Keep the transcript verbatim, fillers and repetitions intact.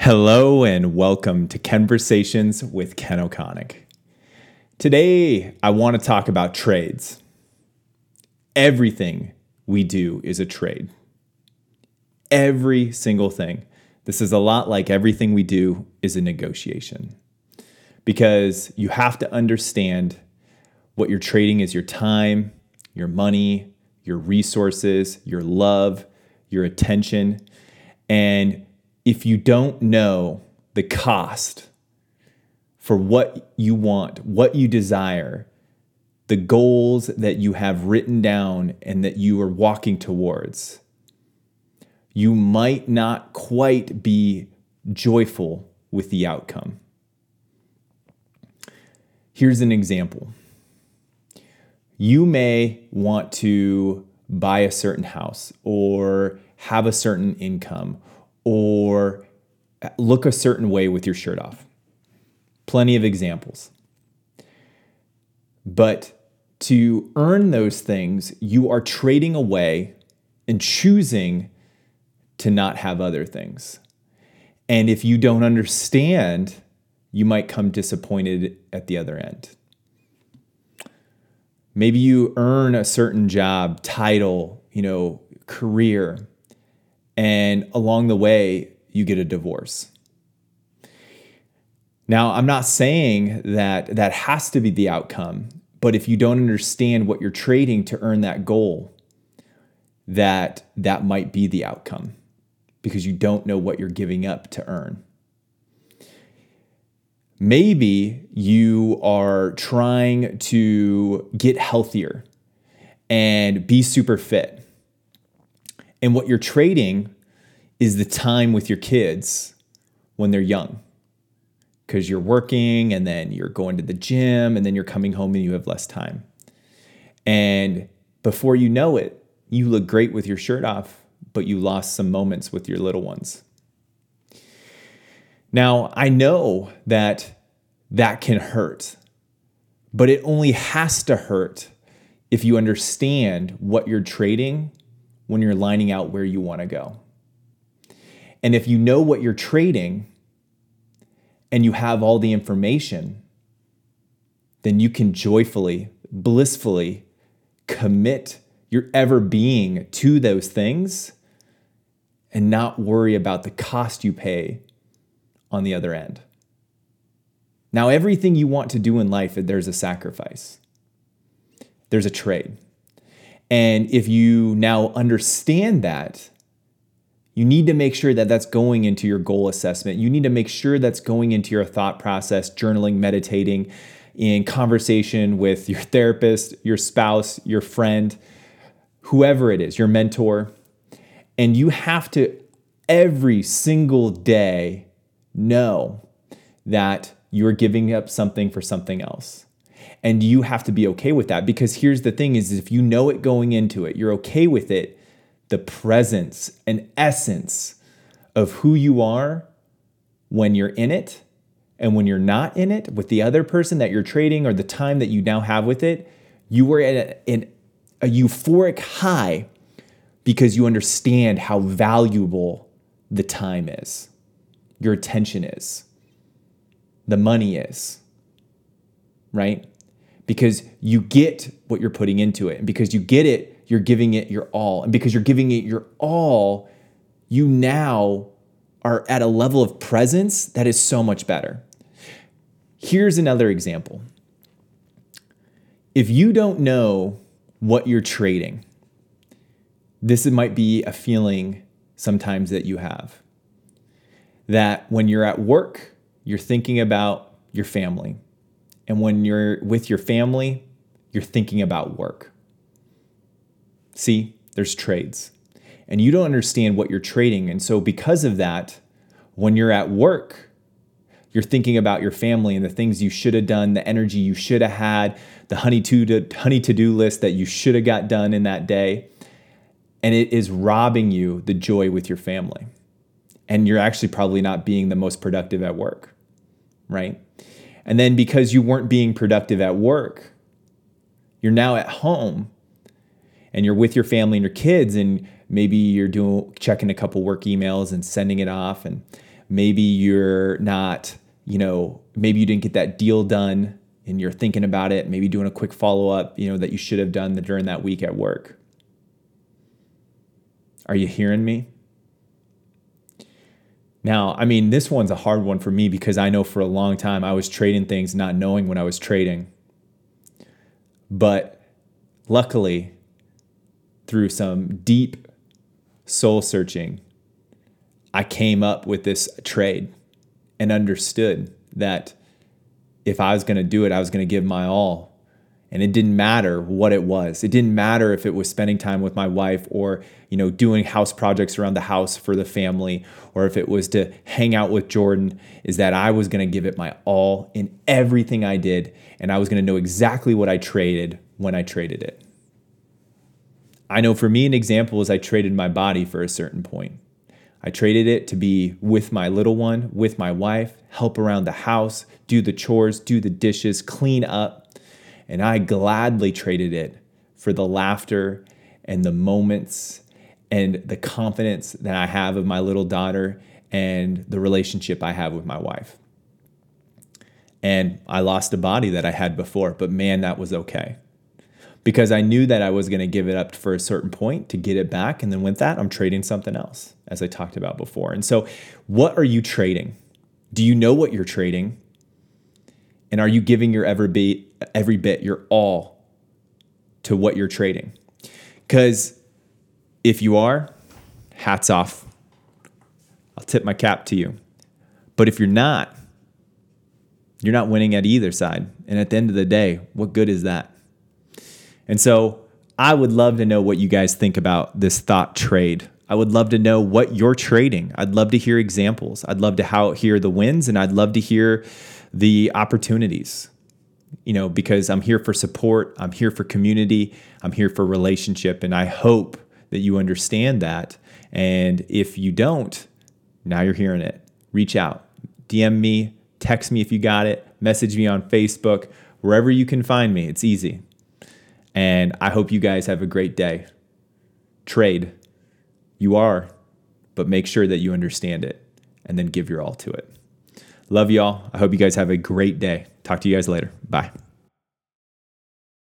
Hello and welcome to Conversations with Ken O'Connick. Today, I want to talk about trades. Everything we do is a trade. Every single thing. This is a lot like everything we do is a negotiation. Because you have to understand what you're trading is your time, your money, your resources, your love, your attention. And if you don't know the cost for what you want, what you desire, the goals that you have written down and that you are walking towards, you might not quite be joyful with the outcome. Here's an example. You may want to buy a certain house or have a certain income or look a certain way with your shirt off. Plenty of examples. But to earn those things, you are trading away and choosing to not have other things. And if you don't understand, you might come disappointed at the other end. Maybe you earn a certain job, title, you know, career, and along the way, you get a divorce. Now, I'm not saying that that has to be the outcome, but if you don't understand what you're trading to earn that goal, that that might be the outcome because you don't know what you're giving up to earn. Maybe you are trying to get healthier and be super fit. And what you're trading is the time with your kids when they're young, because you're working and then you're going to the gym and then you're coming home and you have less time. And before you know it, you look great with your shirt off, but you lost some moments with your little ones. Now, I know that that can hurt, but it only has to hurt if you understand what you're trading when you're lining out where you want to go. And if you know what you're trading and you have all the information, then you can joyfully, blissfully commit your ever being to those things and not worry about the cost you pay on the other end. Now, everything you want to do in life, there's a sacrifice. There's a trade. And if you now understand that, you need to make sure that that's going into your goal assessment. You need to make sure that's going into your thought process, journaling, meditating, in conversation with your therapist, your spouse, your friend, whoever it is, your mentor. And you have to, every single day, know that you're giving up something for something else. And you have to be okay with that, because here's the thing is if you know it going into it, you're okay with it, the presence and essence of who you are when you're in it and when you're not in it with the other person that you're trading or the time that you now have with it, you are at a, in a euphoric high because you understand how valuable the time is, your attention is, the money is, right? Because you get what you're putting into it. And because you get it, you're giving it your all. And because you're giving it your all, you now are at a level of presence that is so much better. Here's another example. If you don't know what you're trading, this might be a feeling sometimes that you have. That when you're at work, you're thinking about your family. And when you're with your family, you're thinking about work. See, there's trades. And you don't understand what you're trading. And so because of that, when you're at work, you're thinking about your family and the things you should have done, the energy you should have had, the honey to honey to-do list that you should have got done in that day. And it is robbing you the joy with your family. And you're actually probably not being the most productive at work, right? And then because you weren't being productive at work, you're now at home and you're with your family and your kids, and maybe you're doing checking a couple work emails and sending it off and Maybe you're not, you know, maybe you didn't get that deal done and you're thinking about it, maybe doing a quick follow-up, you know, that you should have done the, during that week at work. Are you hearing me? Now, I mean, this one's a hard one for me because I know for a long time I was trading things not knowing when I was trading. But luckily, through some deep soul searching, I came up with this trade and understood that if I was going to do it, I was going to give my all. And it didn't matter what it was. It didn't matter if it was spending time with my wife or, you know, doing house projects around the house for the family, or if it was to hang out with Jordan, is that I was going to give it my all in everything I did. And I was going to know exactly what I traded when I traded it. I know for me, an example is I traded my body for a certain point. I traded it to be with my little one, with my wife, help around the house, do the chores, do the dishes, clean up. And I gladly traded it for the laughter and the moments and the confidence that I have of my little daughter and the relationship I have with my wife. And I lost a body that I had before, but man, that was okay. Because I knew that I was going to give it up for a certain point to get it back. And then with that, I'm trading something else, as I talked about before. And so what are you trading? Do you know what you're trading? And are you giving your every bit, every bit, your all to what you're trading? Because if you are, hats off. I'll tip my cap to you. But if you're not, you're not winning at either side. And at the end of the day, what good is that? And so I would love to know what you guys think about this thought trade. I would love to know what you're trading. I'd love to hear examples. I'd love to how, hear the wins, and I'd love to hear the opportunities, you know, because I'm here for support. I'm here for community. I'm here for relationship. And I hope that you understand that. And if you don't, now you're hearing it. Reach out, D M me, text me if you got it, message me on Facebook, wherever you can find me. It's easy. And I hope you guys have a great day. Trade. You are, but make sure that you understand it and then give your all to it. Love y'all. I hope you guys have a great day. Talk to you guys later. Bye.